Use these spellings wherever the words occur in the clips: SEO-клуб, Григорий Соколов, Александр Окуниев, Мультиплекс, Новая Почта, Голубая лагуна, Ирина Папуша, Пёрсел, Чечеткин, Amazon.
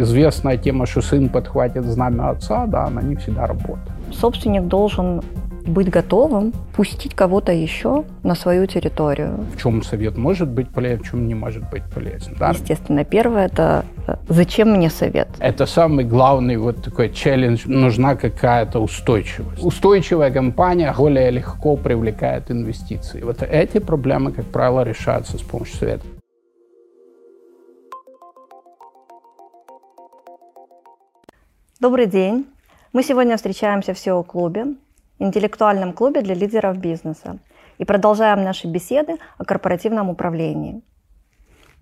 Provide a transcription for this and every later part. известная тема, что сын подхватит знамя отца, да, она не всегда работает. Собственник должен быть готовым пустить кого-то еще на свою территорию. В чем совет может быть полезен, в чем не может быть полезен. Да? Естественно, первое – это зачем мне совет? Это самый главный вот такой челлендж. Нужна какая-то устойчивость. Устойчивая компания более легко привлекает инвестиции. Вот эти проблемы, как правило, решаются с помощью совета. Добрый день. Мы сегодня встречаемся в SEO-клубе, интеллектуальном клубе для лидеров бизнеса, и продолжаем наши беседы о корпоративном управлении.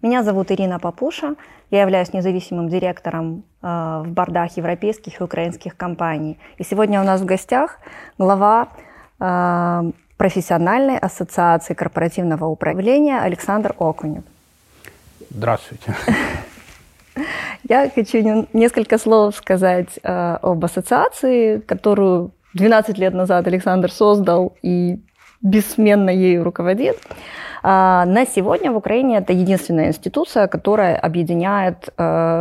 Меня зовут Ирина Папуша, я являюсь независимым директором в бордах европейских и украинских компаний. И сегодня у нас в гостях глава профессиональной ассоциации корпоративного управления Александр Окуниев. Здравствуйте. Я хочу несколько слов сказать об ассоциации, которую 12 лет назад Александр создал и бессменно ею руководит. На сегодня в Украине это единственная институция, которая объединяет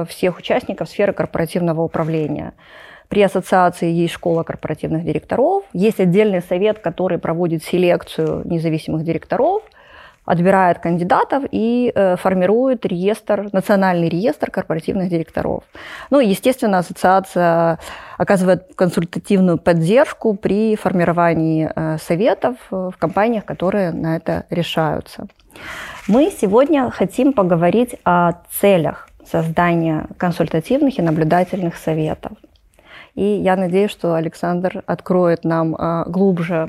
всех участников сферы корпоративного управления. При ассоциации есть школа корпоративных директоров, есть отдельный совет, который проводит селекцию независимых директоров, отбирает кандидатов и формирует реестр, национальный реестр корпоративных директоров. Ну и, естественно, ассоциация оказывает консультативную поддержку при формировании советов в компаниях, которые на это решаются. Мы сегодня хотим поговорить о целях создания консультативных и наблюдательных советов. И я надеюсь, что Александр откроет нам глубже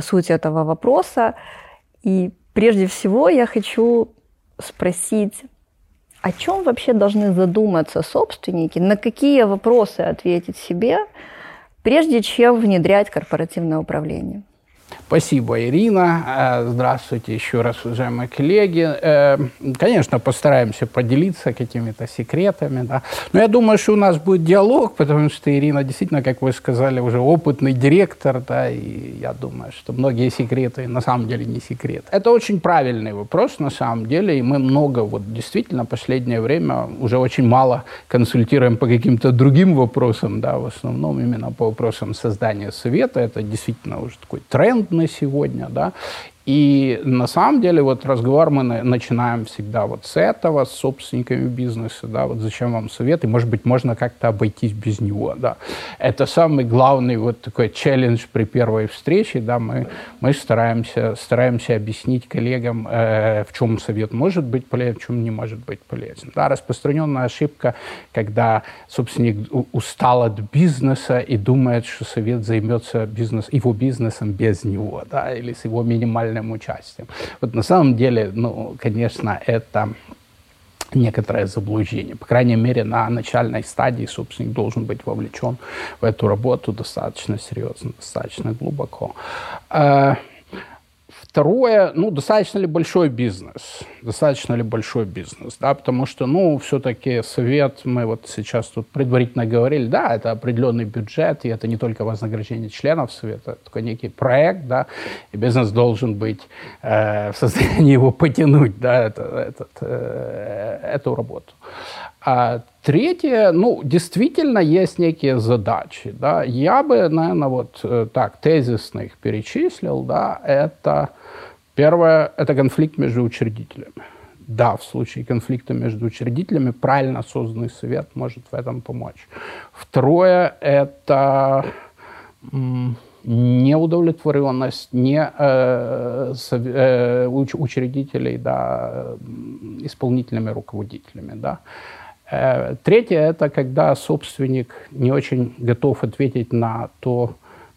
суть этого вопроса. И прежде всего я хочу спросить, о чем вообще должны задуматься собственники, на какие вопросы ответить себе, прежде чем внедрять корпоративное управление? Спасибо, Ирина. Здравствуйте еще раз, уважаемые коллеги. Конечно, постараемся поделиться какими-то секретами. Да. Но я думаю, что у нас будет диалог, потому что Ирина действительно, как вы сказали, уже опытный директор. Да, и я думаю, что многие секреты на самом деле не секреты. Это очень правильный вопрос на самом деле. И мы много, вот действительно, в последнее время уже очень мало консультируем по каким-то другим вопросам. Да, в основном именно по вопросам создания совета. Это действительно уже такой тренд на сегодня, да, и на самом деле вот разговор мы начинаем всегда вот с этого, с собственниками бизнеса, да, вот зачем вам совет, и, может быть, можно как-то обойтись без него, да. Это самый главный вот такой челлендж при первой встрече, да, мы стараемся объяснить коллегам, в чем совет может быть полезен, в чем не может быть полезен, да. Распространенная ошибка, когда собственник устал от бизнеса и думает, что совет займется его бизнесом без него, да, или с его минимальным участием. Вот на самом деле, ну, конечно, это некоторое заблуждение. По крайней мере, на начальной стадии собственник должен быть вовлечен в эту работу достаточно серьезно, достаточно глубоко. Второе, ну, достаточно ли большой бизнес, да, потому что, ну, все-таки совет, мы вот сейчас тут предварительно говорили, да, это определенный бюджет, и это не только вознаграждение членов совета, это такой некий проект, да, и бизнес должен быть в состоянии его потянуть, да, эту работу. Третье, ну, действительно есть некие задачи, да, я бы, наверное, вот так тезисно их перечислил, да, это первое, это конфликт между учредителями. Да, в случае конфликта между учредителями правильно созданный совет может в этом помочь. Второе, это неудовлетворенность учредителей, да, исполнительными руководителями, да. Третье – это когда собственник не очень готов ответить на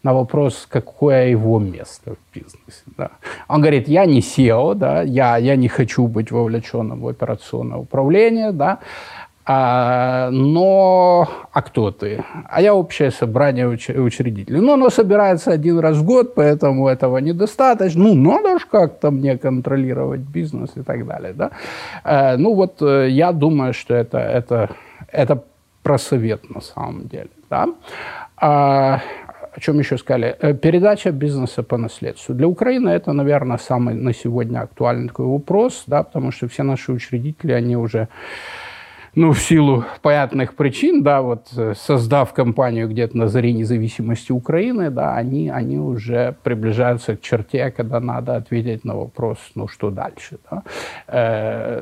вопрос, какое его место в бизнесе. Да. Он говорит, я не SEO, да, я не хочу быть вовлеченным в операционное управление, да, а кто ты? А я общее собрание учредителей. Ну, оно собирается один раз в год, поэтому этого недостаточно. Ну, надо же как-то мне контролировать бизнес и так далее. Да? Ну, вот я думаю, что это про совет на самом деле. Да? О чем еще сказали? Передача бизнеса по наследству. Для Украины это, наверное, самый на сегодня актуальный такой вопрос, да, потому что все наши учредители, они уже ну, в силу понятных причин, да, вот создав компанию где-то на заре независимости Украины, да, они уже приближаются к черте, когда надо ответить на вопрос, ну, что дальше, да?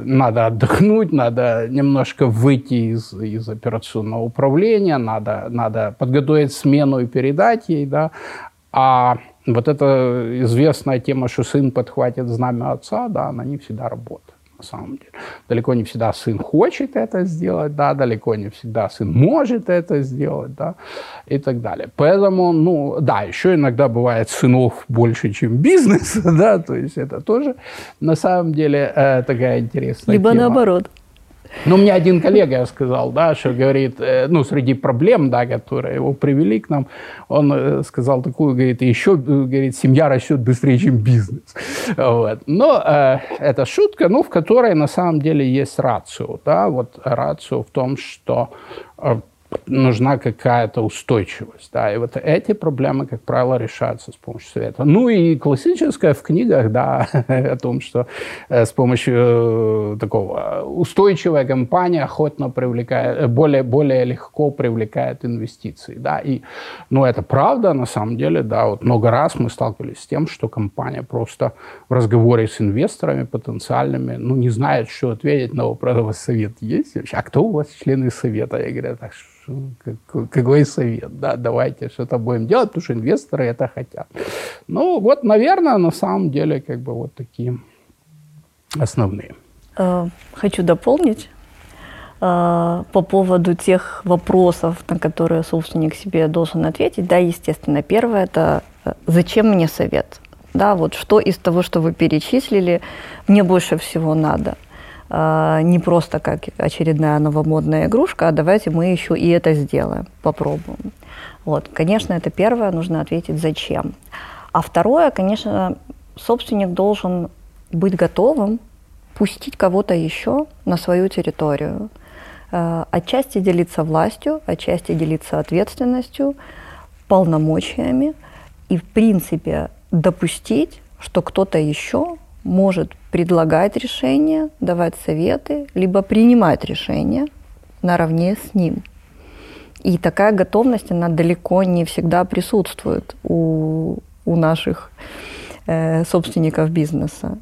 Надо отдохнуть, надо немножко выйти из операционного управления, надо подготовить смену и передать ей, да, а вот эта известная тема, что сын подхватит знамя отца, да, она не всегда работает, на самом деле. Далеко не всегда сын хочет это сделать, да, далеко не всегда сын может это сделать, да, и так далее. Поэтому, ну, да, еще иногда бывает сынов больше, чем бизнеса, да, то есть это тоже, на самом деле, такая интересная тема. Либо наоборот. Ну, мне один коллега сказал, да, что говорит, ну, среди проблем, да, которые его привели к нам, он сказал такую, говорит, еще, говорит, семья растет быстрее, чем бизнес. Вот. Но это шутка, ну, в которой на самом деле есть рацио, да, вот рацио в том, что нужна какая-то устойчивость, да, и вот эти проблемы, как правило, решаются с помощью совета. Ну, и классическое в книгах, да, о том, что с помощью такого устойчивая компания охотно привлекает, более легко привлекает инвестиции, да, и, ну, это правда, на самом деле, да, вот много раз мы сталкивались с тем, что компания просто в разговоре с инвесторами потенциальными, ну, не знает, что ответить на вопрос, а у вас совет есть вообще? А кто у вас члены совета? Я говорю, так что какой совет, да, давайте что-то будем делать, потому что инвесторы это хотят. Ну, вот, наверное, на самом деле, как бы вот такие основные. Хочу дополнить по поводу тех вопросов, на которые собственник себе должен ответить. Да, естественно, первое – это «Зачем мне совет?». Да, вот что из того, что вы перечислили, мне больше всего надо. Не просто как очередная новомодная игрушка, а давайте мы еще и это сделаем, попробуем. Вот. Конечно, это первое, нужно ответить зачем. А второе, конечно, собственник должен быть готовым пустить кого-то еще на свою территорию. Отчасти делиться властью, отчасти делиться ответственностью, полномочиями и, в принципе, допустить, что кто-то еще может предлагать решения, давать советы, либо принимать решения наравне с ним. И такая готовность, она далеко не всегда присутствует у наших собственников бизнеса.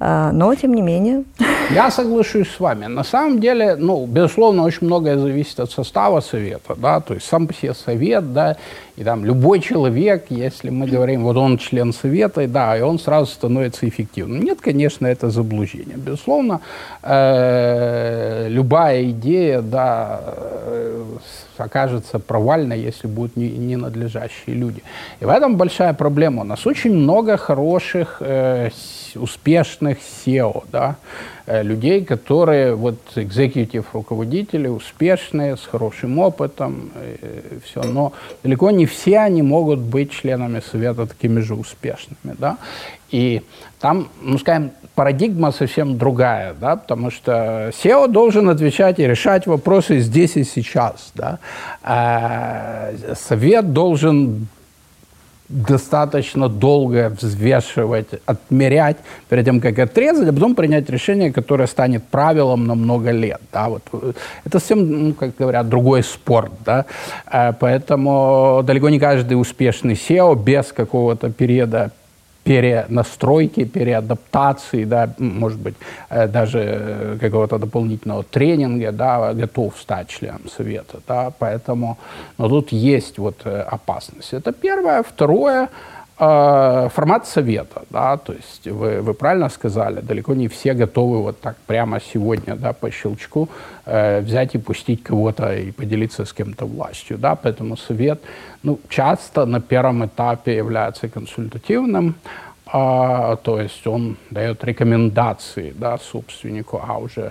Но, тем не менее... Я соглашусь с вами. На самом деле, ну, безусловно, очень многое зависит от состава совета, да, то есть сам по себе совет, да, и там любой человек, если мы говорим, вот он член совета, да, и он сразу становится эффективным. Нет, конечно, это заблуждение. Безусловно, любая идея, да, окажется провальной, если будут ненадлежащие люди. И в этом большая проблема. У нас очень много хороших, успешных SEO, да, людей, которые, вот, экзекьютив, руководители, успешные, с хорошим опытом, все, но далеко не все они могут быть членами совета такими же успешными, да, и там, ну, скажем, парадигма совсем другая, да, потому что SEO должен отвечать и решать вопросы здесь и сейчас, да, а совет должен достаточно долго взвешивать, отмерять перед тем, как отрезать, а потом принять решение, которое станет правилом на много лет. Да? Вот. Это совсем, ну, как говорят, другой спорт. Да? Поэтому далеко не каждый успешный SEO без какого-то периода перенастройки, переадаптации, да, может быть, даже какого-то дополнительного тренинга, да, готов стать членом совета, да, поэтому, но тут есть вот опасность. Это первое. Второе, формат совета, да, то есть вы правильно сказали, далеко не все готовы вот так прямо сегодня, да, по щелчку взять и пустить кого-то и поделиться с кем-то властью, да, поэтому совет, ну, часто на первом этапе является консультативным, то есть он дает рекомендации, да, собственнику, а уже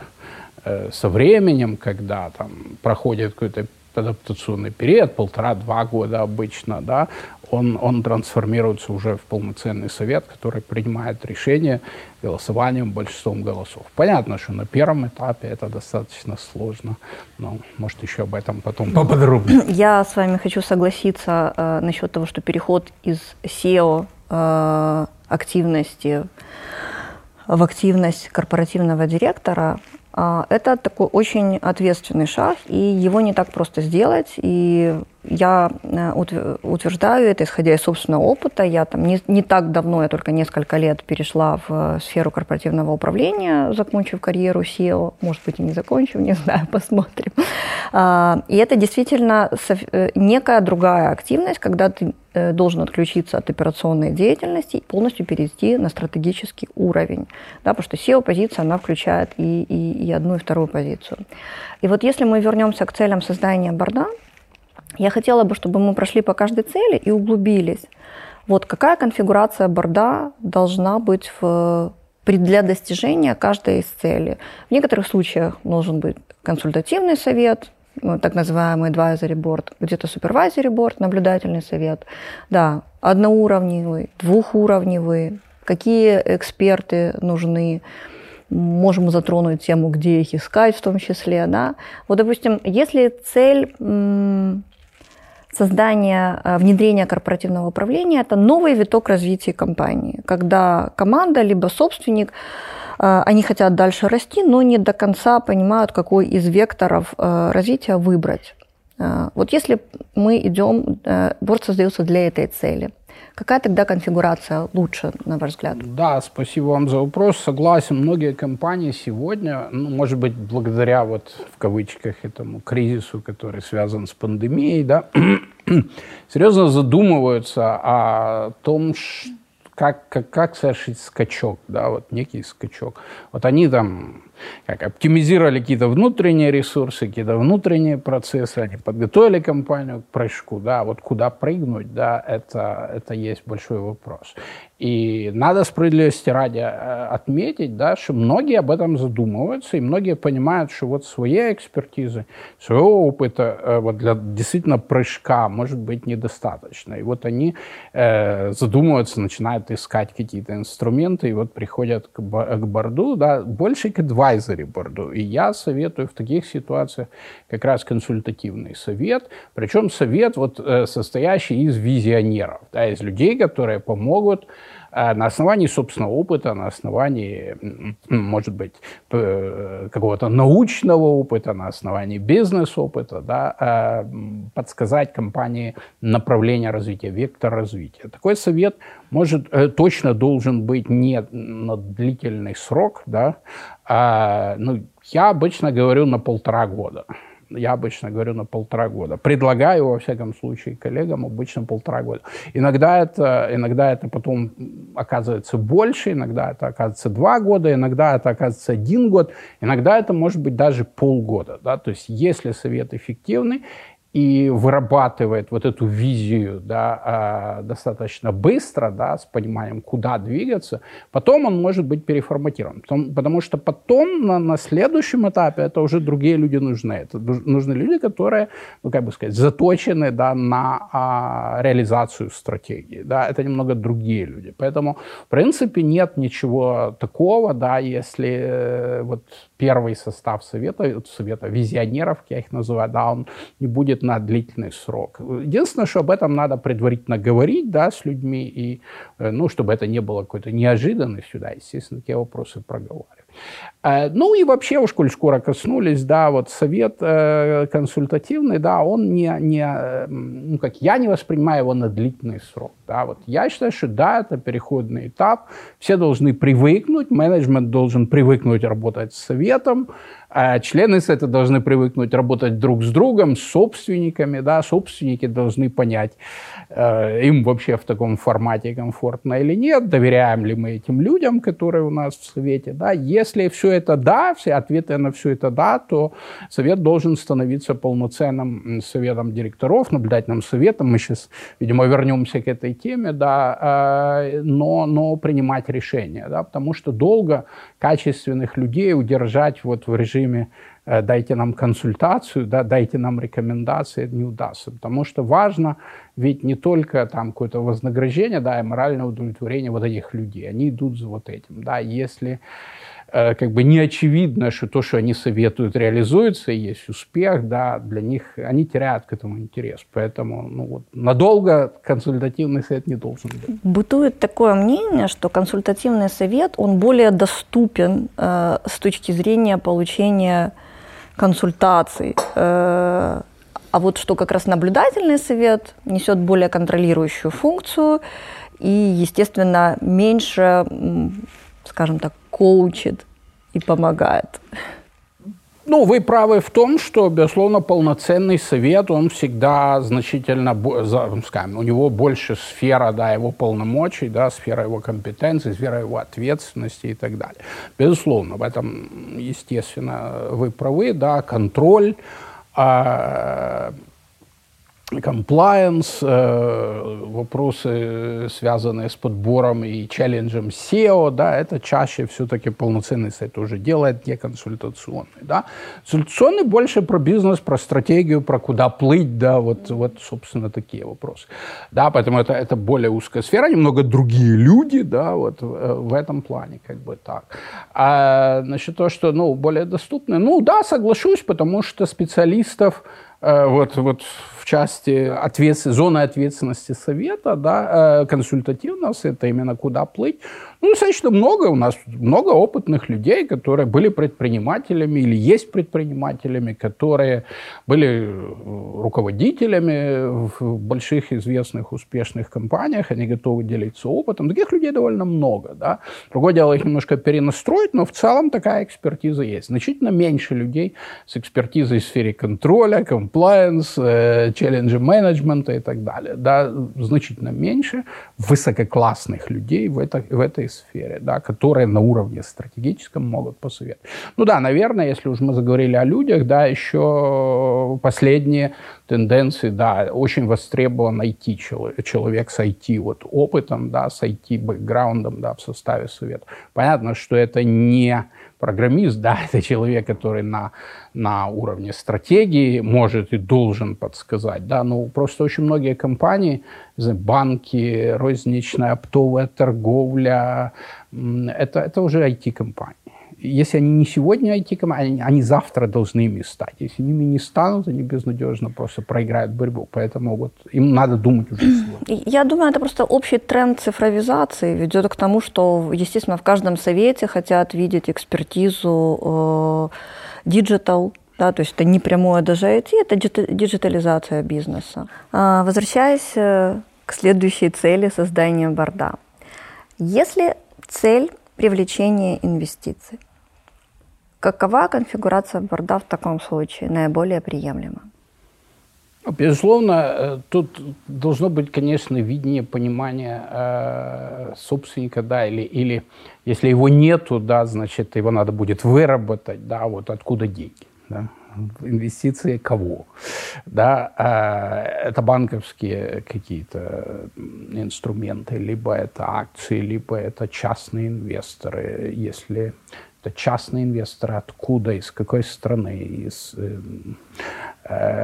со временем, когда там проходит какой-то адаптационный период, 1,5-2 года обычно, да, он трансформируется уже в полноценный совет, который принимает решение голосованием, большинством голосов. Понятно, что на первом этапе это достаточно сложно, но, может, еще об этом потом поподробнее. Я с вами хочу согласиться насчет того, что переход из SEO-активности в активность корпоративного директора Это такой очень ответственный шаг, и его не так просто сделать. И я утверждаю это, исходя из собственного опыта. Я там не так давно, я только несколько лет перешла в сферу корпоративного управления, закончив карьеру SEO. Может быть, и не закончив, не знаю, посмотрим. И это действительно некая другая активность, когда ты должен отключиться от операционной деятельности и полностью перейти на стратегический уровень. Да, потому что SEO-позиция, она включает и одну, и вторую позицию. И вот если мы вернемся к целям создания борда, я хотела бы, чтобы мы прошли по каждой цели и углубились. Вот какая конфигурация борда должна быть для достижения каждой из целей. В некоторых случаях должен быть консультативный совет, так называемый advisory board, где-то supervisory board, наблюдательный совет. Да, одноуровневый, двухуровневый, какие эксперты нужны. Можем затронуть тему, где их искать в том числе. Да? Вот, допустим, если цель создания, внедрения корпоративного управления – это новый виток развития компании, когда команда либо собственник, они хотят дальше расти, но не до конца понимают, какой из векторов развития выбрать. Вот если мы идем, борт создается для этой цели. Какая тогда конфигурация лучше, на ваш взгляд? Да, спасибо вам за вопрос. Согласен, многие компании сегодня, может быть, благодаря вот в кавычках этому кризису, который связан с пандемией, да, серьезно задумываются о том, как совершить скачок, да, вот некий скачок. Вот они там оптимизировали какие-то внутренние ресурсы, какие-то внутренние процессы, они подготовили компанию к прыжку, да, вот куда прыгнуть, да, это есть большой вопрос. И надо справедливости ради отметить, да, что многие об этом задумываются, и многие понимают, что вот своей экспертизы, своего опыта вот для действительно прыжка может быть недостаточно. И вот они задумываются, начинают искать какие-то инструменты, и вот приходят к борду, да, больше к advisory борду. И я советую в таких ситуациях как раз консультативный совет, причем совет вот состоящий из визионеров, да, из людей, которые помогут на основании собственного опыта, на основании, может быть, какого-то научного опыта, на основании бизнес-опыта, да, подсказать компании направление развития, вектор развития. Такой совет точно должен быть не на длительный срок, да, я обычно говорю на 1,5 года. Предлагаю, во всяком случае, коллегам обычно 1,5 года. Иногда это потом оказывается больше, иногда это оказывается 2 года, иногда это оказывается 1 год, иногда это может быть даже полгода. Да? То есть если совет эффективный и вырабатывает вот эту визию, да, достаточно быстро, да, с пониманием, куда двигаться, потом он может быть переформатирован. Потому что потом на следующем этапе это уже другие люди нужны. Это нужны люди, которые, заточены, да, на реализацию стратегии. Да. Это немного другие люди. Поэтому, в принципе, нет ничего такого, да, если вот первый состав совета визионеров, я их называю, да, он не будет на длительный срок. Единственное, что об этом надо предварительно говорить, да, с людьми, и, чтобы это не было какой-то неожиданностью, да, естественно, те вопросы проговаривать. И вообще, уж коль скоро коснулись, да, вот совет консультативный, да, он я не воспринимаю его на длительный срок, да, вот я считаю, что да, это переходный этап, все должны привыкнуть, менеджмент должен привыкнуть работать с советом, члены совета должны привыкнуть работать друг с другом, с собственниками, да, собственники должны понять, им вообще в таком формате комфортно или нет, доверяем ли мы этим людям, которые у нас в совете, да, если все это да, все ответы на все это да, то совет должен становиться полноценным советом директоров, наблюдательным советом. Мы сейчас, видимо, вернемся к этой теме, да, но принимать решения, да, потому что долго качественных людей удержать вот в режиме «дайте нам консультацию», да, «дайте нам рекомендации» не удастся, потому что важно ведь не только там какое-то вознаграждение, да, и моральное удовлетворение вот этих людей, они идут за вот этим, да, если как бы не очевидно, что то, что они советуют, реализуется, и есть успех, да, для них они теряют к этому интерес. Поэтому ну, вот, надолго консультативный совет не должен быть. Бытует такое мнение, что консультативный совет, он более доступен с точки зрения получения консультаций. А вот что как раз наблюдательный совет несет более контролирующую функцию и, естественно, меньше, скажем так, коучит и помогает. Ну, вы правы в том, что, безусловно, полноценный совет, он всегда значительно, скажем, у него больше сфера, да, его полномочий, да, сфера его компетенции, сфера его ответственности и так далее. Безусловно, в этом, естественно, вы правы, да, контроль, комплайенс, вопросы, связанные с подбором и челленджем SEO, да, это чаще все-таки полноценный сайт уже делает, не консультационный. Да. Консультационный больше про бизнес, про стратегию, про куда плыть, да, вот собственно, такие вопросы. Да, поэтому это более узкая сфера, немного другие люди, да, вот в этом плане как бы так. А насчет того, что, ну, более доступны, ну, да, соглашусь, потому что специалистов вот в части зоны ответственности совета, да, консультативного совета, именно куда плыть. Ну, достаточно много у нас, много опытных людей, которые были предпринимателями или есть предпринимателями, которые были руководителями в больших, известных, успешных компаниях, они готовы делиться опытом. Таких людей довольно много, да. Другое дело, их немножко перенастроить, но в целом такая экспертиза есть. Значительно меньше людей с экспертизой в сфере контроля, комплайенс, челленджи менеджмента и так далее. Да, значительно меньше высококлассных людей в этой сфере, да, которые на уровне стратегическом могут посоветовать. Ну да, наверное, если уж мы заговорили о людях, да, еще последние тенденции, да, очень востребован IT-человек с IT-опытом, да, с IT-бэкграундом, да, в составе совета. Понятно, что это не программист, да, это человек, который на уровне стратегии может и должен подсказать, да, но просто очень многие компании, банки, розничная, оптовая торговля, это уже IT-компании. Если они не сегодня IT-компании, они завтра должны ими стать. Если ими не станут, они безнадежно просто проиграют борьбу. Поэтому вот им надо думать уже сегодня. Я думаю, это просто общий тренд цифровизации ведет к тому, что, естественно, в каждом совете хотят видеть экспертизу digital. Да, то есть это не прямое даже IT, это диджитализация бизнеса. Возвращаясь к следующей цели создания борда. Если цель привлечение инвестиций, какова конфигурация борда в таком случае наиболее приемлема? Безусловно, тут должно быть, конечно, видение, понимание собственника, да, или если его нету, да, значит, его надо будет выработать, да, вот откуда деньги, да. Инвестиции кого? Да, это банковские какие-то инструменты, либо это акции, либо это частные инвесторы. Если это частные инвесторы, откуда, из какой страны, из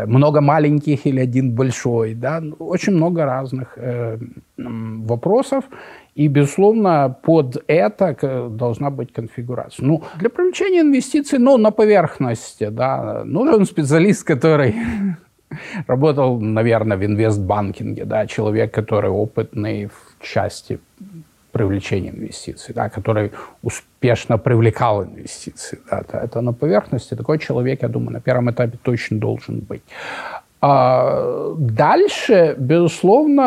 много маленьких или один большой, да, очень много разных вопросов. И, безусловно, под это должна быть конфигурация. Ну, для привлечения инвестиций, ну, на поверхности, да, нужен специалист, который работал, наверное, в инвестбанкинге, да, человек, который опытный в части привлечения инвестиций, да, который успешно привлекал инвестиции. Да, это на поверхности. Такой человек, я думаю, на первом этапе точно должен быть. Дальше, безусловно,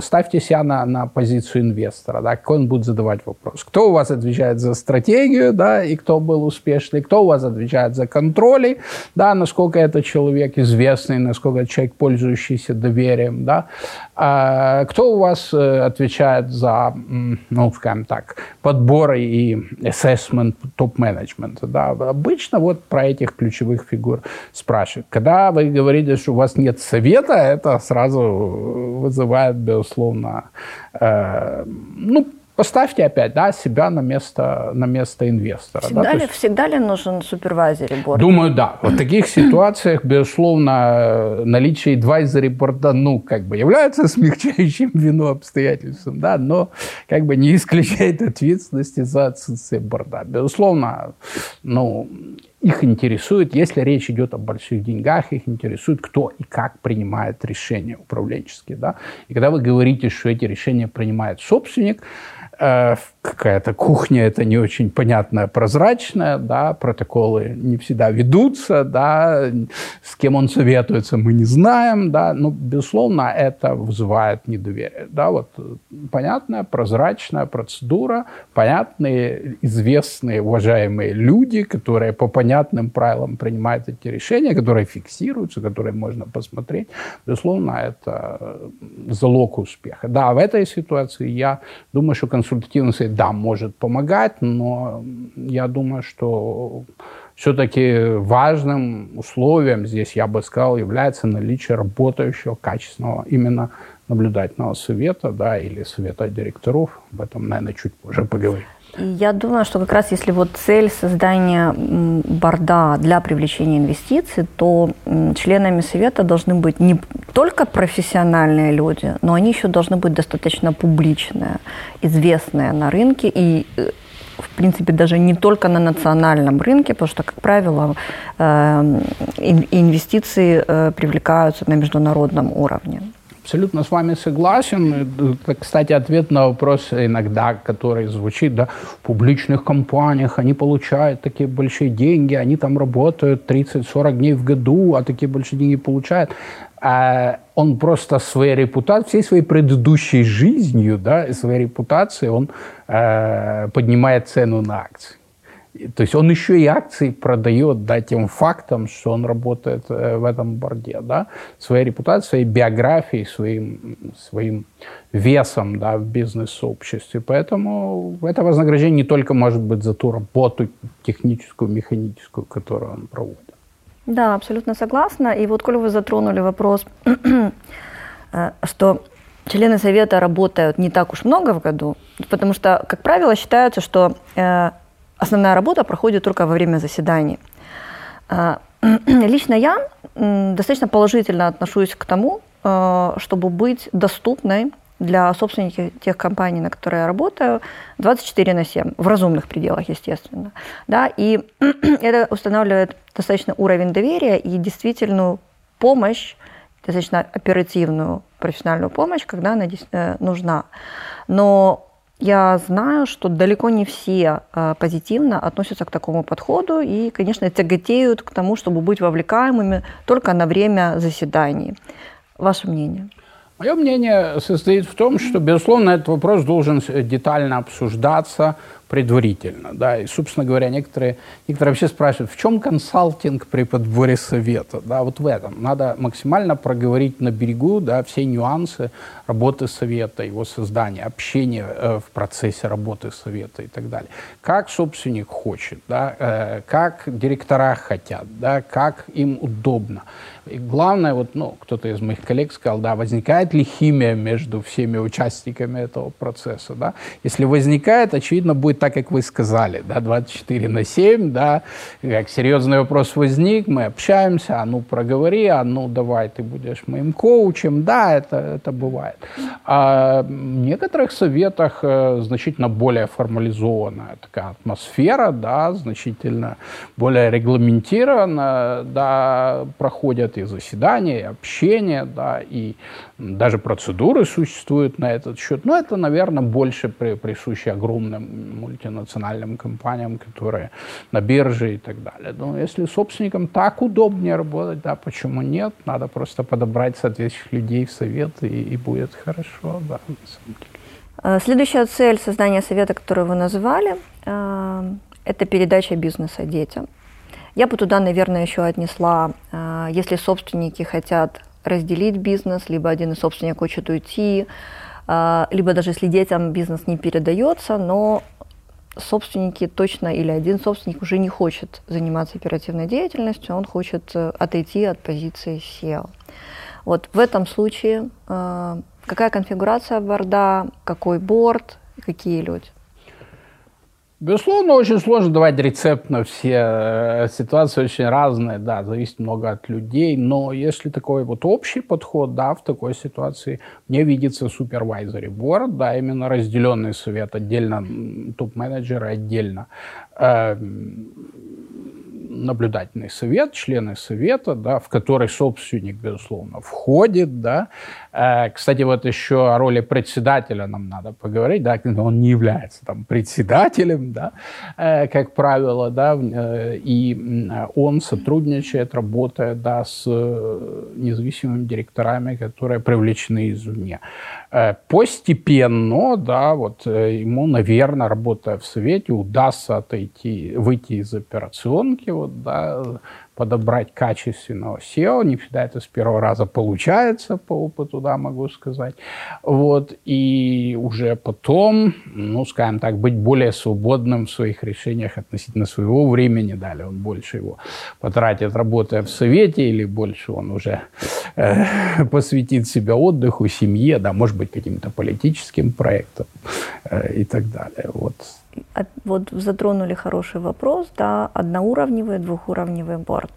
ставьте себя на позицию инвестора, да, какой он будет задавать вопрос. Кто у вас отвечает за стратегию, да, и кто был успешный, кто у вас отвечает за контроли, да, насколько это человек известный, насколько человек, пользующийся доверием, да, кто у вас отвечает за, ну, скажем так, подборы и assessment топ-менеджмента, да. Обычно вот про этих ключевых фигур спрашивают. Когда вы говорите, что у вас нет совета, это сразу вызывает, безусловно, Поставьте опять, да, себя на место инвестора. Всегда ли нужен супервайзер борда? Думаю, да. В таких ситуациях, безусловно, наличие адвайзера борда, является смягчающим вину обстоятельством, да, но не исключает ответственности за отсутствие борда. Безусловно, их интересует, если речь идет о больших деньгах, их интересует, кто и как принимает решения управленческие, да. И когда вы говорите, что эти решения принимает собственник, какая-то кухня, это не очень понятная, прозрачная, да, протоколы не всегда ведутся, да, с кем он советуется, мы не знаем, да, но, безусловно, это вызывает недоверие, да, вот понятная, прозрачная процедура, понятные, известные, уважаемые люди, которые по понятным правилам принимают эти решения, которые фиксируются, которые можно посмотреть, безусловно, это залог успеха. Да, в этой ситуации я думаю, что консультативный совет, да, может помогать, но я думаю, что все-таки важным условием здесь, я бы сказал, является наличие работающего, качественного именно наблюдательного совета, да, или совета директоров. Об этом, наверное, чуть позже поговорим. Я думаю, что как раз если вот цель создания борда для привлечения инвестиций, то членами совета должны быть не только профессиональные люди, но они еще должны быть достаточно публичные, известные на рынке и, в принципе, даже не только на национальном рынке, потому что, как правило, инвестиции привлекаются на международном уровне. Абсолютно с вами согласен. Это, кстати, ответ на вопрос иногда, который звучит, да, в публичных компаниях они получают такие большие деньги, они там работают 30-40 дней в году, а такие большие деньги получают. Он просто своей репутацией, всей своей предыдущей жизнью, да, и своей репутацией он поднимает цену на акции. То есть он еще и акции продает, да, тем фактом, что он работает в этом борде, да, своей репутацией, своей биографией, своим весом, да, в бизнес-сообществе. Поэтому это вознаграждение не только может быть за ту работу техническую, механическую, которую он проводит. Да, абсолютно согласна. И вот, коли вы затронули вопрос, что члены совета работают не так уж много в году, потому что, как правило, считается, что основная работа проходит только во время заседаний. Лично я достаточно положительно отношусь к тому, чтобы быть доступной для собственников тех компаний, на которые я работаю, 24/7, в разумных пределах, естественно. Да? И это устанавливает достаточно уровень доверия и действительную помощь, достаточно оперативную профессиональную помощь, когда она нужна. Но я знаю, что далеко не все позитивно относятся к такому подходу и, конечно, тяготеют к тому, чтобы быть вовлекаемыми только на время заседаний. Ваше мнение? Мое мнение состоит в том, что, безусловно, этот вопрос должен детально обсуждаться предварительно. Да? И, собственно говоря, некоторые вообще спрашивают, в чем консалтинг при подборе совета? Да, вот в этом. Надо максимально проговорить на берегу, да, все нюансы работы совета, его создания, общения в процессе работы совета и так далее. Как собственник хочет, да, как директора хотят, да, как им удобно. И главное, вот, кто-то из моих коллег сказал, да, возникает ли химия между всеми участниками этого процесса. Да? Если возникает, очевидно, будет так, как вы сказали, да, 24/7, да, как серьезный вопрос возник, мы общаемся, проговори, давай ты будешь моим коучем, да, это бывает. А в некоторых советах значительно более формализованная такая атмосфера, да, значительно более регламентирована, да, проходят и заседания, и общения, да, и даже процедуры существуют на этот счет, но это, наверное, больше присуще огромным мультинациональным компаниям, которые на бирже и так далее. Но если собственникам так удобнее работать, да, почему нет? Надо просто подобрать соответствующих людей в совет, и будет хорошо, да, на самом деле. Следующая цель создания совета, которую вы назвали, это передача бизнеса детям. Я бы туда, наверное, еще отнесла, если собственники хотят разделить бизнес, либо один из собственников хочет уйти, либо даже если детям бизнес не передается, но собственники точно, или один собственник уже не хочет заниматься оперативной деятельностью, он хочет отойти от позиции SEO. Вот в этом случае какая конфигурация борда, какой борд, И какие люди? Безусловно, очень сложно давать рецепт на все. Ситуации очень разные, да, зависит много от людей. Но если такой вот общий подход, да, в такой ситуации мне видится супервайзер борд, да, именно разделенный совет, отдельно топ-менеджеры, отдельно наблюдательный совет, члены совета, да, в который собственник, безусловно, входит, да. Кстати, вот еще о роли председателя нам надо поговорить, да, он не является там председателем, да, как правило, да, и он сотрудничает, работает, да, с независимыми директорами, которые привлечены извне. Постепенно, да, вот ему, наверное, работая в совете, удастся отойти, выйти из операционки, вот, да, подобрать качественного SEO. Не всегда это с первого раза получается, по опыту, да, могу сказать. Вот, и уже потом, ну, скажем так, быть более свободным в своих решениях относительно своего времени. Далее он больше его потратит, работая в совете, или больше он уже посвятит себя отдыху, семье, да, может быть, каким-то политическим проектам и так далее. Вот. Вот затронули хороший вопрос, да, одноуровневый, двухуровневый борд.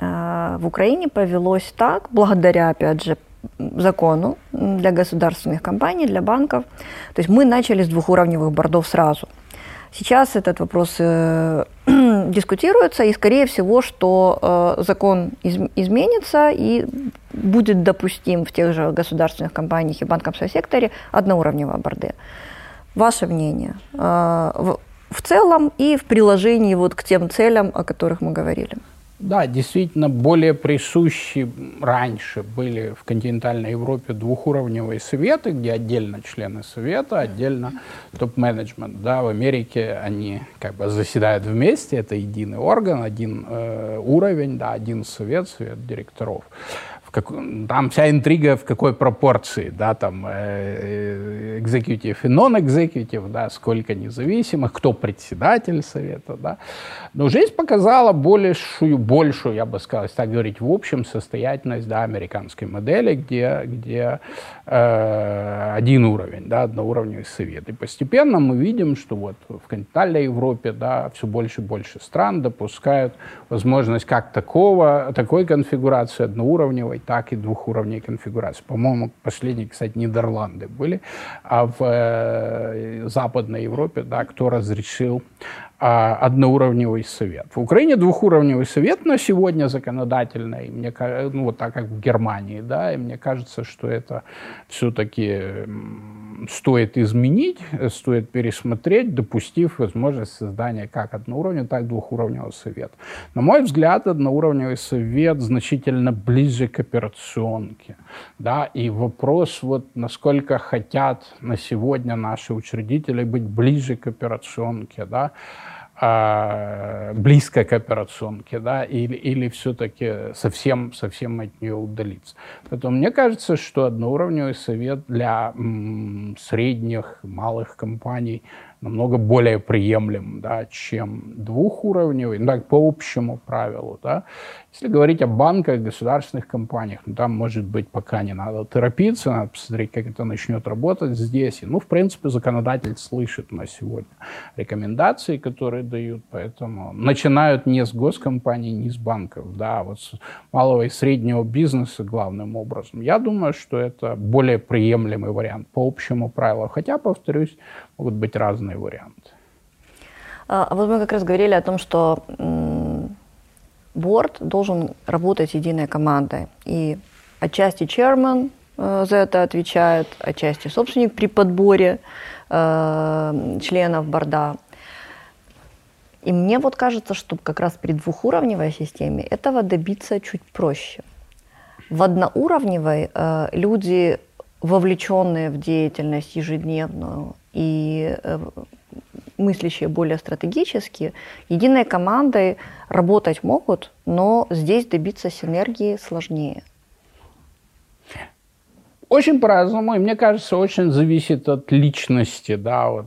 В Украине повелось так, благодаря, опять же, закону для государственных компаний, для банков. То есть мы начали с двухуровневых бордов сразу. Сейчас этот вопрос дискутируется, и, скорее всего, что закон изменится и будет допустим в тех же государственных компаниях и банковском секторе одноуровневые борды. Ваше мнение в целом и в приложении вот к тем целям, о которых мы говорили? Да, действительно, более присущи раньше были в континентальной Европе двухуровневые советы, где отдельно члены совета, отдельно топ-менеджмент. Да, в Америке они как бы заседают вместе, это единый орган, один уровень, да, один совет, совет директоров. Там вся интрига, в какой пропорции, да, там executive и non-executive, да, сколько независимых, кто председатель совета, да. Но жизнь показала большую, я бы сказал, так говорить, в общем, состоятельность, да, американской модели, где один уровень, да, одноуровневый совет. И постепенно мы видим, что вот в континентальной Европе, да, все больше и больше стран допускают возможность как такой конфигурации одноуровневой, так и двухуровневой конфигурации. По-моему, последние, кстати, Нидерланды были, а в Западной Европе, да, кто разрешил одноуровневый совет. В Украине двухуровневый совет на сегодня законодательный, ну, вот так как в Германии, да, и мне кажется, что это все-таки стоит изменить, стоит пересмотреть, допустив возможность создания как одноуровневого, так и двухуровневого совета. На мой взгляд, одноуровневый совет значительно ближе к операционке, да, и вопрос, вот, насколько хотят на сегодня наши учредители быть ближе к операционке, да, близко к операционке, да, или все-таки совсем от нее удалиться. Поэтому мне кажется, что одноуровневый совет для средних, малых компаний намного более приемлем, да, чем двухуровневый, ну, так, по общему правилу, да. Если говорить о банках, государственных компаниях, ну, там, может быть, пока не надо торопиться, надо посмотреть, как это начнет работать здесь. И, ну, в принципе, законодатель слышит на сегодня рекомендации, которые дают, поэтому начинают не с госкомпаний, не с банков, да, вот с малого и среднего бизнеса главным образом. Я думаю, что это более приемлемый вариант по общему правилу, хотя, повторюсь, могут быть разные варианты. А вот мы как раз говорили о том, что борд должен работать единой командой. И отчасти chairman за это отвечает, отчасти собственник при подборе членов борда. И мне вот кажется, что как раз при двухуровневой системе этого добиться чуть проще. В одноуровневой люди, вовлеченные в деятельность ежедневную, и мыслящие более стратегически, единой командой работать могут, но здесь добиться синергии сложнее. Очень по-разному, и мне кажется, очень зависит от личности, да, вот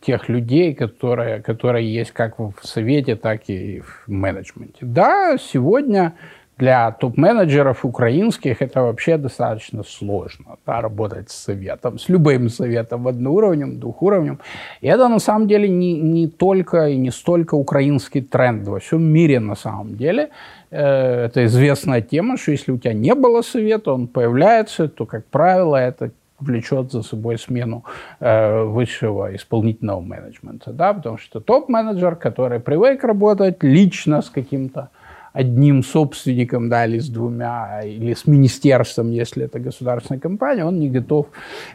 тех людей, которые есть как в совете, так и в менеджменте. Да, сегодня Для топ-менеджеров украинских это вообще достаточно сложно, да, работать с советом, с любым советом, одноуровнем, двухуровнем. И это на самом деле не только и не столько украинский тренд во всем мире на самом деле. Это известная тема, что если у тебя не было совета, он появляется, то, как правило, это влечет за собой смену высшего исполнительного менеджмента. Да? Потому что топ-менеджер, который привык работать лично с каким-то одним собственником, да, или с двумя, или с министерством, если это государственная компания, он не готов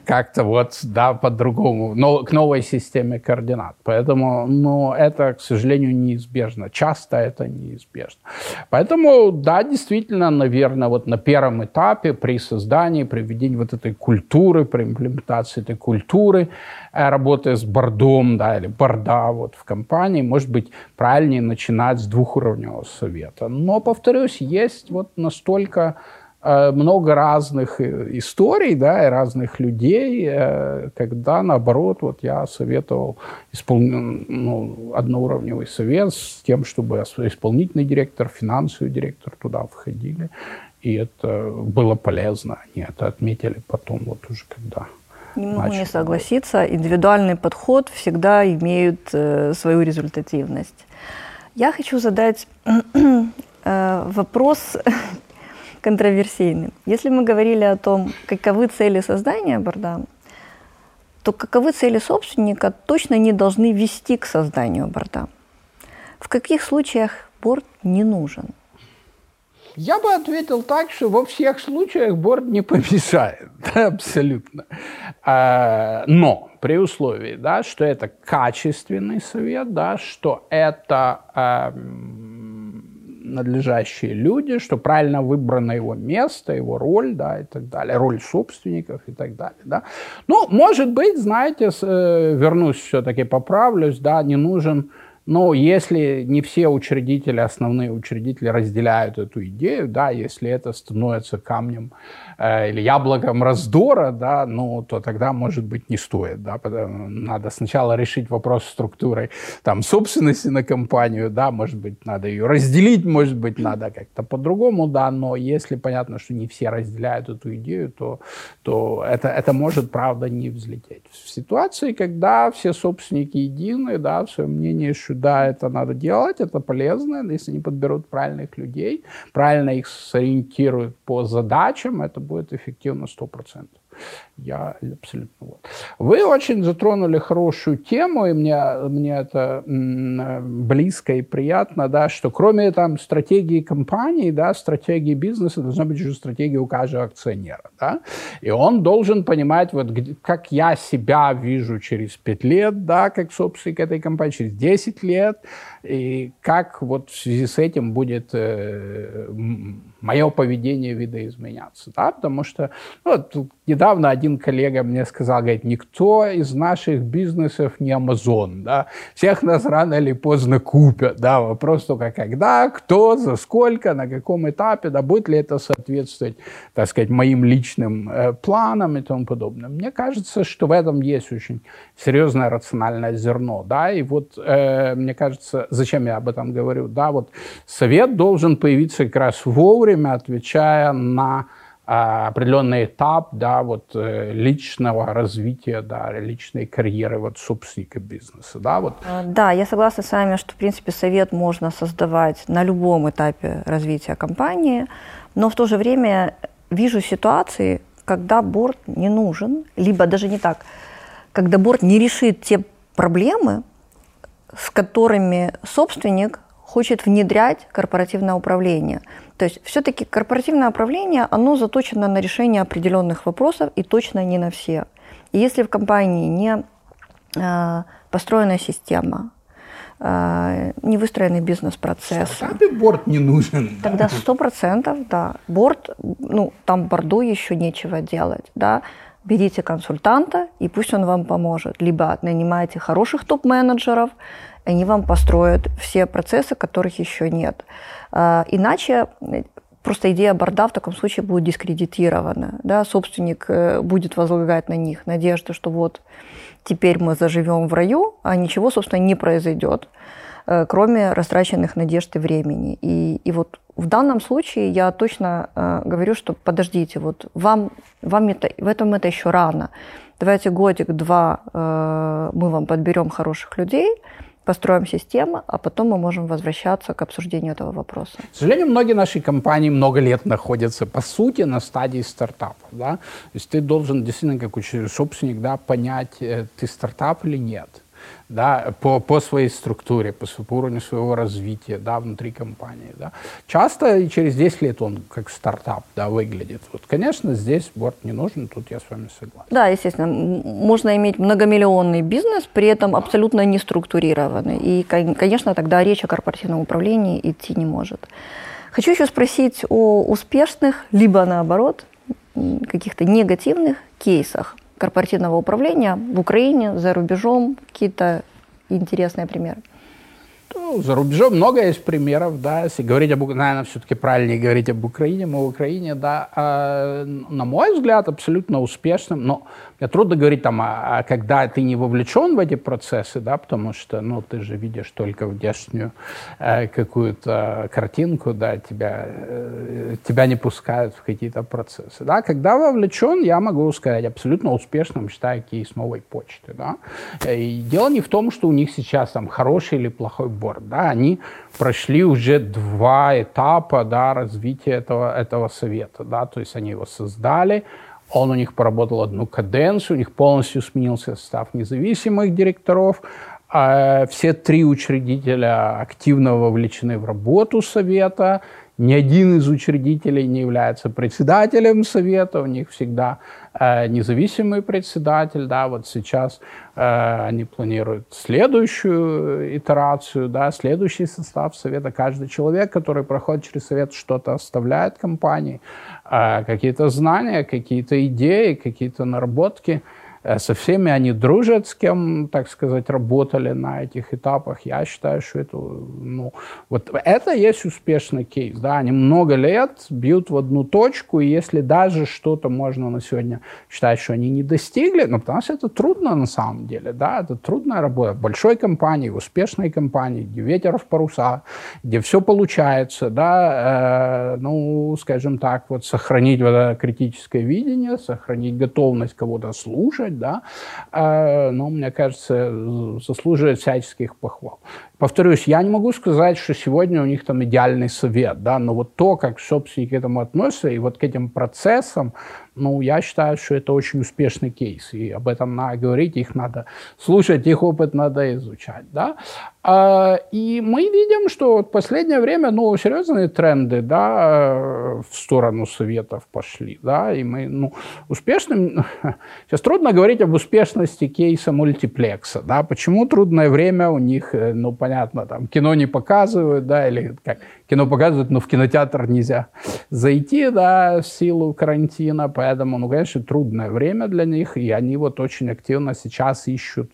как-то вот, да, по-другому, но к новой системе координат. Поэтому, ну, это, к сожалению, неизбежно. Часто это неизбежно. Поэтому, да, действительно, наверное, вот на первом этапе при создании, при введении вот этой культуры, при имплементации этой культуры, работая с бордом, да, или борда вот в компании, может быть, правильнее начинать с двухуровневого совета. Но, повторюсь, есть вот настолько много разных историй, да, и разных людей, когда, наоборот, вот я советовал одноуровневый совет с тем, чтобы исполнительный директор, финансовый директор туда входили. И это было полезно. Они это отметили потом, вот уже когда... Не могу не согласиться. Индивидуальный подход всегда имеет свою результативность. Я хочу задать вопрос контроверсийный. Если мы говорили о том, каковы цели создания борда, то каковы цели собственника точно не должны вести к созданию борда. В каких случаях борд не нужен? Я бы ответил так, что во всех случаях борд не помешает. Да, абсолютно. Но при условии, да, что это качественный совет, да, что это надлежащие люди, что правильно выбрано его место, его роль, да, и так далее, роль собственников и так далее. Да. Ну, может быть, знаете, вернусь все-таки, поправлюсь, да, не нужен... Но если не все учредители, основные учредители разделяют эту идею, да, если это становится камнем или яблоком раздора, да, ну, то тогда, может быть, не стоит. Да, надо сначала решить вопрос с структурой там, собственности на компанию, да, может быть, надо ее разделить, может быть, надо как-то по-другому, да, но если понятно, что не все разделяют эту идею, то это может, правда, не взлететь. В ситуации, когда все собственники едины, да, в своем мнении, что да, это надо делать, это полезно, если они подберут правильных людей, правильно их сориентируют по задачам, это будет эффективно 100%. Я абсолютно вот. Вы очень затронули хорошую тему, и мне это близко и приятно, да, что кроме там стратегии компании, да, стратегии бизнеса, должна быть же стратегия у каждого акционера, да, и он должен понимать, вот, как я себя вижу через 5 лет, да, как собственник этой компании, через 10 лет, и как вот в связи с этим будет мое поведение видоизменяться, да, потому что, ну, тут недавно один коллега мне сказал, говорит, никто из наших бизнесов не Amazon, да, всех нас рано или поздно купят, да, вопрос только когда, кто, за сколько, на каком этапе, да, будет ли это соответствовать, так сказать, моим личным планам и тому подобное. Мне кажется, что в этом есть очень серьезное рациональное зерно, да, и вот мне кажется, зачем я об этом говорю, да, вот совет должен появиться как раз вовремя, отвечая на определенный этап, да, вот, личного развития, да, личной карьеры вот, собственника бизнеса. Да, вот. Да, я согласна с вами, что, в принципе, совет можно создавать на любом этапе развития компании, но в то же время вижу ситуации, когда борд не нужен, либо даже не так, когда борд не решит те проблемы, с которыми собственник хочет внедрять корпоративное управление. То есть все-таки корпоративное управление, оно заточено на решение определенных вопросов и точно не на все. И если в компании не построена система, не выстроенный бизнес-процесс... Тогда борд не нужен. Тогда 100%, да. Борд, ну, там борду еще нечего делать, да. Берите консультанта, и пусть он вам поможет. Либо нанимайте хороших топ-менеджеров, они вам построят все процессы, которых еще нет. Иначе просто идея борда в таком случае будет дискредитирована. Да? Собственник будет возлагать на них надежду, что вот теперь мы заживем в раю, а ничего, собственно, не произойдет, кроме растраченных надежд и времени. И вот В данном случае я точно говорю, что подождите, вот вам это, в этом это еще рано. Давайте годик-два мы вам подберем хороших людей, построим систему, а потом мы можем возвращаться к обсуждению этого вопроса. К сожалению, многие наши компании много лет находятся, по сути, на стадии стартапа. Да? То есть ты должен действительно, как собственник, да, понять, ты стартап или нет. Да, по своей структуре, по уровню своего развития, да, внутри компании. Да. Часто и через 10 лет он как стартап, да, выглядит. Вот, конечно, здесь борт не нужен, тут я с вами согласен. Да, естественно, можно иметь многомиллионный бизнес, при этом абсолютно не структурированный. И, конечно, тогда речь о корпоративном управлении идти не может. Хочу еще спросить о успешных, либо наоборот, каких-то негативных кейсах корпоративного управления в Украине, за рубежом, какие-то интересные примеры? Ну, за рубежом много есть примеров, да, если говорить об Украине, наверное, все-таки правильнее говорить об Украине, мы в Украине, да, на мой взгляд, абсолютно успешным, но мне трудно говорить там, когда ты не вовлечен в эти процессы, да, потому что, ну, ты же видишь только внешнюю какую-то картинку, да, тебя не пускают в какие-то процессы, да, когда вовлечен, я могу сказать, абсолютно успешным считаю кейс Новой Почты, да, и дело не в том, что у них сейчас там хороший или плохой борт, да, они прошли уже два этапа, да, развития этого совета, да, то есть они его создали, он у них поработал одну каденцию, у них полностью сменился состав независимых директоров, все три учредителя активно вовлечены в работу совета, ни один из учредителей не является председателем совета, у них всегда независимый председатель, да, вот сейчас они планируют следующую итерацию, да, следующий состав совета. Каждый человек, который проходит через совет, что-то оставляет компании, какие-то знания, какие-то идеи, какие-то наработки. Со всеми они дружат, с кем, так сказать, работали на этих этапах. Я считаю, что это, ну, вот это есть успешный кейс. Да? Они много лет бьют в одну точку, и если даже что-то можно на сегодня считать, что они не достигли, ну, потому что это трудно на самом деле, да, это трудная работа. В большой компании, в успешной компании, где ветер в паруса, где все получается, да, ну, скажем так, вот сохранить вот это критическое видение, сохранить готовность кого-то слушать, да, но, мне кажется, заслуживает всяческих похвал. Повторюсь, я не могу сказать, что сегодня у них там идеальный совет, да, но вот то, как собственники к этому относятся, и вот к этим процессам, ну, я считаю, что это очень успешный кейс, и об этом надо говорить, их надо слушать, их опыт надо изучать, да. И мы видим, что в последнее время, ну, серьезные тренды, да, в сторону советов пошли, да, и мы, ну, успешным... Сейчас трудно говорить об успешности кейса мультиплекса, да, почему трудное время у них, ну, понятно, там, кино не показывают, да, или как, кино показывают, но в кинотеатр нельзя зайти, да, в силу карантина, поэтому, ну, конечно, трудное время для них, и они вот очень активно сейчас ищут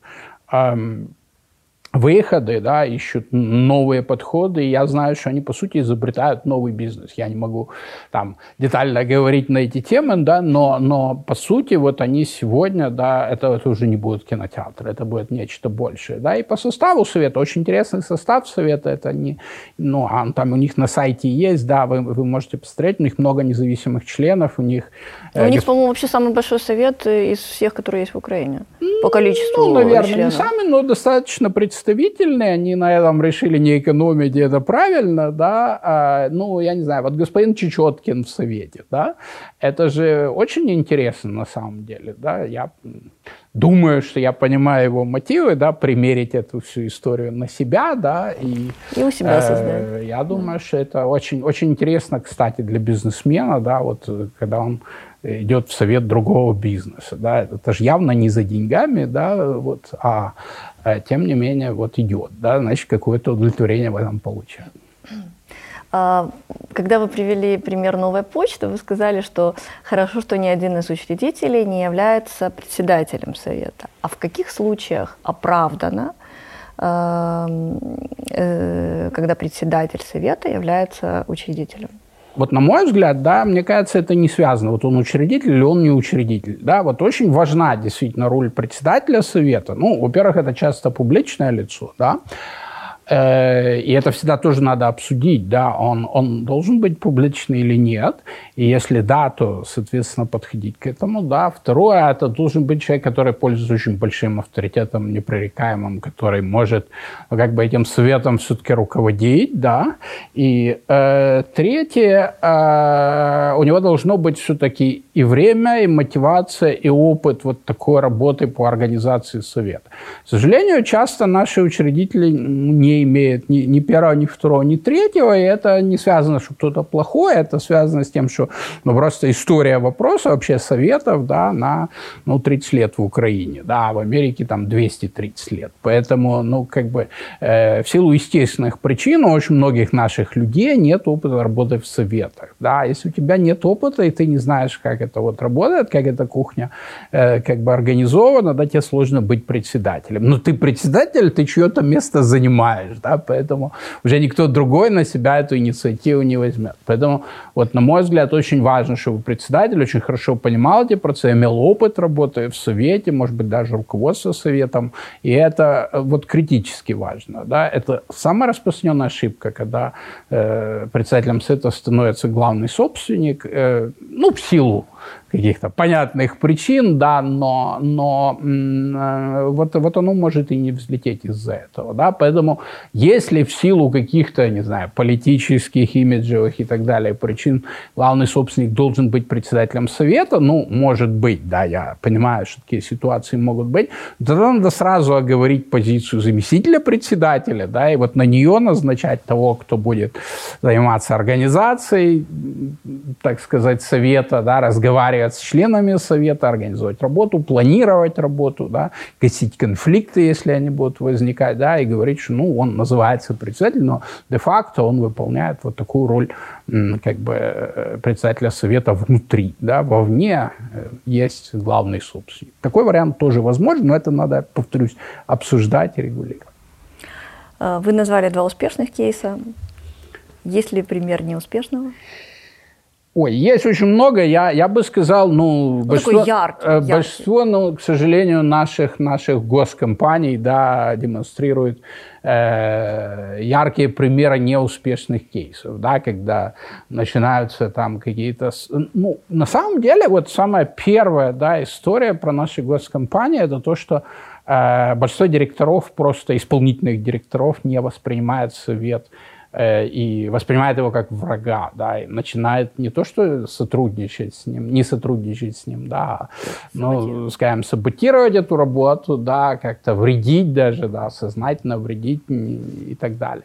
выходы, да, ищут новые подходы, и я знаю, что они, по сути, изобретают новый бизнес. Я не могу там детально говорить на эти темы, да, но по сути, вот они сегодня, да, это уже не будет кинотеатр, это будет нечто большее, да, и по составу совета, очень интересный состав совета, это не, ну, там у них на сайте есть, да, вы можете посмотреть, у них много независимых членов, у них... У них, по-моему, вообще самый большой совет из всех, которые есть в Украине, по количеству, ну, наверное, членов. Не самый, но достаточно представительные, они на этом решили не экономить, и это правильно, да, ну, я не знаю, вот господин Чечеткин в совете, да, это же очень интересно на самом деле, да, я думаю, что я понимаю его мотивы, да, примерить эту всю историю на себя, да, и у себя создать. Я думаю, что это очень, очень интересно, кстати, для бизнесмена, да, вот, когда он идет в совет другого бизнеса, да, это же явно не за деньгами, да, вот, тем не менее, вот идет, да, значит, какое-то удовлетворение в этом получает. Когда вы привели пример Новой Почты, вы сказали, что хорошо, что ни один из учредителей не является председателем совета. А в каких случаях оправдано, когда председатель совета является учредителем? Вот на мой взгляд, да, мне кажется, это не связано. Вот он учредитель или он не учредитель. Да, вот очень важна действительно роль председателя совета. Ну, во-первых, это часто публичное лицо, да. И это всегда тоже надо обсудить, да, он должен быть публичный или нет. И если да, то, соответственно, подходить к этому, да. Второе, это должен быть человек, который пользуется очень большим авторитетом, непререкаемым, который может как бы этим советом все-таки руководить, да. И третье, у него должно быть все-таки и время, и мотивация, и опыт вот такой работы по организации совета. К сожалению, часто наши учредители не имеют ни первого, ни второго, ни третьего, и это не связано, что кто-то плохой, это связано с тем, что ну, просто история вопроса вообще советов, да, на 30 лет в Украине, да, в Америке там 230 лет. Поэтому, ну, как бы в силу естественных причин у очень многих наших людей нет опыта работы в советах, да. Если у тебя нет опыта, и ты не знаешь, как это вот работает, как эта кухня как бы организована, да, тебе сложно быть председателем. Но ты председатель, ты чье-то место занимаешь, да, поэтому уже никто другой на себя эту инициативу не возьмет. Поэтому, вот, на мой взгляд, очень важно, чтобы председатель очень хорошо понимал эти процессы, имел опыт работы в совете, может быть, даже руководство советом, и это вот критически важно, да. Это самая распространенная ошибка, когда председателем совета становится главный собственник, ну, в силу каких-то понятных причин, да, но вот оно может и не взлететь из-за этого, да, поэтому если в силу каких-то, не знаю, политических, имиджевых и так далее причин главный собственник должен быть председателем совета, ну, может быть, да, я понимаю, что такие ситуации могут быть, тогда надо сразу оговорить позицию заместителя председателя, да, и вот на нее назначать того, кто будет заниматься организацией, так сказать, совета, да, разговаривать с членами совета, организовать работу, планировать работу, да, гасить конфликты, если они будут возникать, да, и говорить, что ну, он называется председателем, но де-факто он выполняет вот такую роль как бы председателя совета внутри, да, вовне есть главный собственник. Такой вариант тоже возможен, но это надо, повторюсь, обсуждать и регулировать. Вы назвали два успешных кейса. Есть ли пример неуспешного? Ой, есть очень много, я бы сказал, ну, большинство, ну, к сожалению, наших госкомпаний, да, демонстрирует яркие примеры неуспешных кейсов, да, когда начинаются там какие-то... Ну, на самом деле, вот самая первая, да, история про наши госкомпании, это то, что большинство директоров, просто исполнительных директоров, не воспринимает совет и воспринимает его как врага, да, и начинает не то что сотрудничать с ним, не сотрудничать с ним, да, но, скажем, саботировать эту работу, да, как-то вредить даже, да, сознательно вредить и так далее.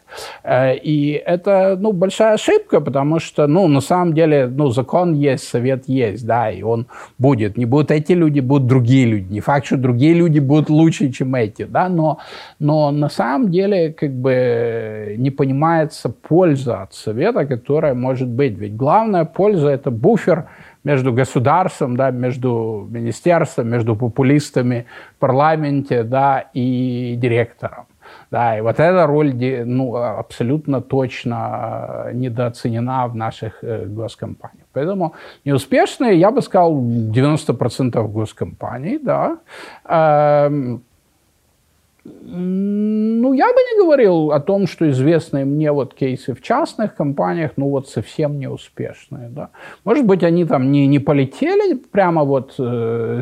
И это, ну, большая ошибка, потому что, ну, на самом деле, ну, закон есть, совет есть, да, и он будет. Не будут эти люди, будут другие люди. Не факт, что другие люди будут лучше, чем эти, да, но на самом деле, как бы, не понимается польза от совета, которая может быть. Ведь главная польза – это буфер между государством, да, между министерством, между популистами в парламенте, да, и директором. Да, и вот эта роль, ну, абсолютно точно недооценена в наших госкомпаниях. Поэтому неуспешные, я бы сказал, 90% госкомпаний, да. Ну, я бы не говорил о том, что известные мне вот кейсы в частных компаниях, ну, вот совсем неуспешные, да. Может быть, они там не полетели прямо вот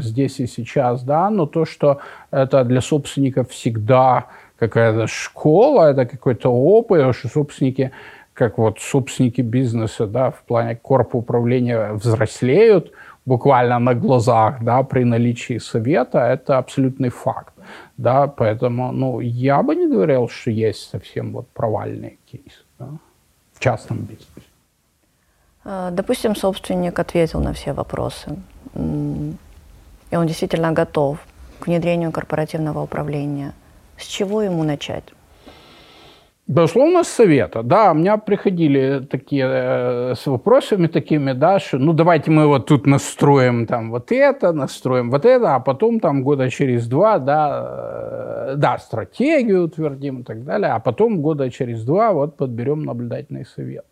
здесь и сейчас, да, но то, что это для собственников всегда какая-то школа, это какой-то опыт, что собственники, как вот собственники бизнеса, да, в плане корпуправления взрослеют буквально на глазах, да, при наличии совета, это абсолютный факт. Да, поэтому, ну, я бы не говорил, что есть совсем вот провальный кейс, да, в частном бизнесе. Допустим, собственник ответил на все вопросы, и он действительно готов к внедрению корпоративного управления. С чего ему начать? Безусловно, с совета. Да, у меня приходили такие с вопросами такими, да, что ну давайте мы вот тут настроим там вот это, настроим вот это, а потом там года через два, да, да, стратегию утвердим и так далее, а потом года через два вот подберем наблюдательный совет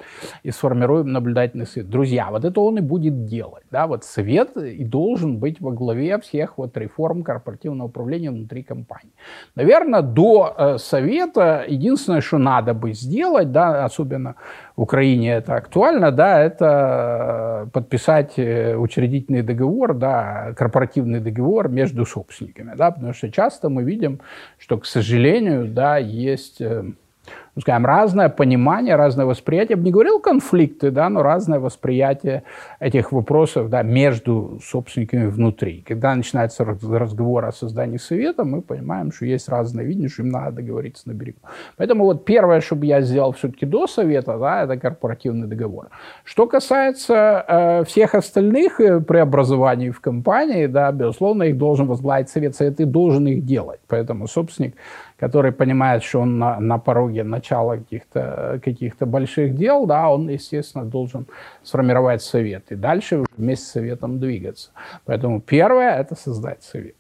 и сформируем наблюдательный совет. Друзья, вот это он и будет делать, да, вот совет и должен быть во главе всех вот реформ корпоративного управления внутри компании. Наверное, до совета единственное, что надо бы сделать, да, особенно в Украине это актуально, да, это подписать учредительный договор, да, корпоративный договор между собственниками, да, потому что часто мы видим, что, к сожалению, да, есть, ну, скажем, разное понимание, разное восприятие, я бы не говорил конфликты, да, но разное восприятие этих вопросов, да, между собственниками внутри. Когда начинается разговор о создании совета, мы понимаем, что есть разные видения, что им надо договориться на берегу. Поэтому вот первое, что бы я сделал все-таки до совета, да, это корпоративный договор. Что касается всех остальных преобразований в компании, да, безусловно, их должен возглавить совет, совет и должен их делать. Поэтому собственник, который понимает, что он на пороге начала каких-то больших дел, да, он, естественно, должен сформировать совет и дальше уже вместе с советом двигаться. Поэтому первое – это создать совет.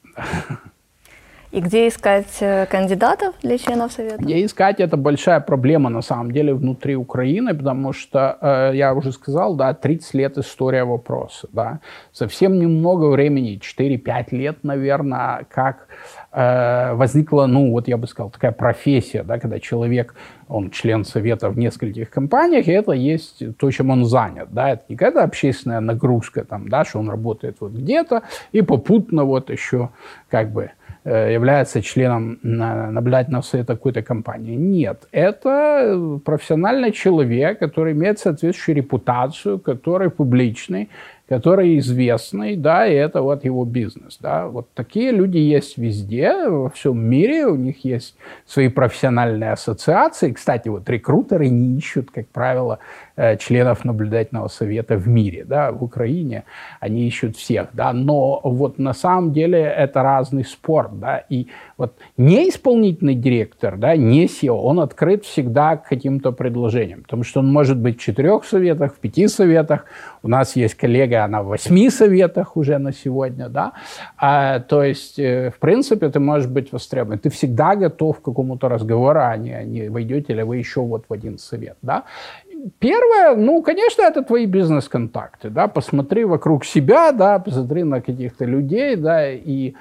И где искать кандидатов для членов совета? Где искать – это большая проблема, на самом деле, внутри Украины, потому что, я уже сказал, да, 30 лет история вопроса. Да. Совсем немного времени, 4-5 лет, наверное, как возникла, ну, вот я бы сказал, такая профессия, да, когда человек, он член совета в нескольких компаниях, и это есть то, чем он занят, да, это не какая-то общественная нагрузка, там, да, что он работает вот где-то, и попутно вот еще, как бы, является членом наблюдательного совета какой-то компании. Нет, это профессиональный человек, который имеет соответствующую репутацию, который публичный, который известный, да, и это вот его бизнес, да. Вот такие люди есть везде, во всем мире, у них есть свои профессиональные ассоциации. Кстати, вот рекрутеры не ищут, как правило, членов наблюдательного совета в мире, да, в Украине они ищут всех, да, но вот на самом деле это разный спорт, да, и вот не исполнительный директор, да, не SEO, он открыт всегда к каким-то предложениям, потому что он может быть в 4 советах, в 5 советах, у нас есть коллега, она в 8 советах уже на сегодня, да, то есть, в принципе, ты можешь быть востребован, ты всегда готов к какому-то разговору, а не войдете ли вы еще вот в один совет, да. Первое, ну, конечно, это твои бизнес-контакты, да, посмотри вокруг себя, да, посмотри на каких-то людей, да, и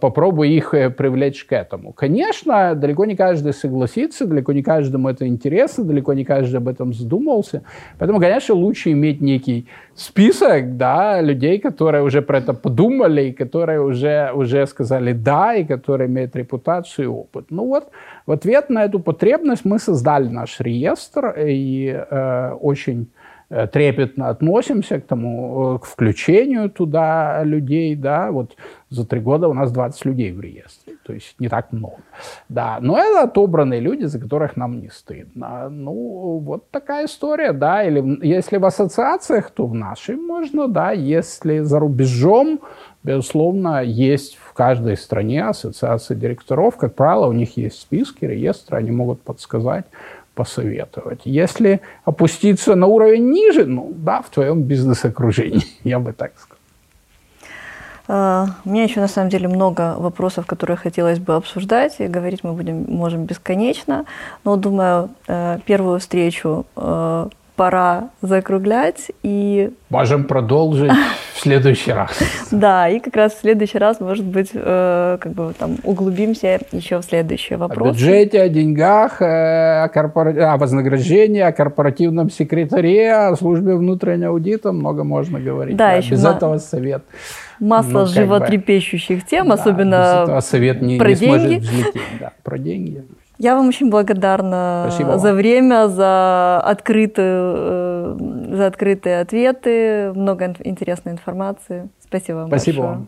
попробуй их привлечь к этому. Конечно, далеко не каждый согласится, далеко не каждому это интересно, далеко не каждый об этом задумался. Поэтому, конечно, лучше иметь некий список, да, людей, которые уже про это подумали, и которые уже сказали «да», и которые имеют репутацию и опыт. Ну вот, в ответ на эту потребность мы создали наш реестр, и очень трепетно относимся к тому, к включению туда людей, да, вот за 3 года у нас 20 людей в реестре, то есть не так много, да, но это отобранные люди, за которых нам не стыдно, ну, вот такая история, да, или если в ассоциациях, то в нашей можно, да, если за рубежом, безусловно, есть в каждой стране ассоциация директоров, как правило, у них есть списки, реестры, они могут подсказать, посоветовать. Если опуститься на уровень ниже, ну да, в твоем бизнес-окружении, я бы так сказал. У меня еще на самом деле много вопросов, которые хотелось бы обсуждать, и говорить мы можем бесконечно, но думаю, первую встречу пора закруглять и... Можем продолжить в следующий раз. Да, и как раз в следующий раз, может быть, как бы там углубимся еще в следующие вопросы. О бюджете, о деньгах, о вознаграждении, о корпоративном секретаре, о службе внутреннего аудита, много можно говорить. Да, еще без этого совет. Масса животрепещущих тем, особенно про деньги. Про деньги. Я вам очень благодарна за время, за открытые ответы, много интересной информации. Спасибо вам большое.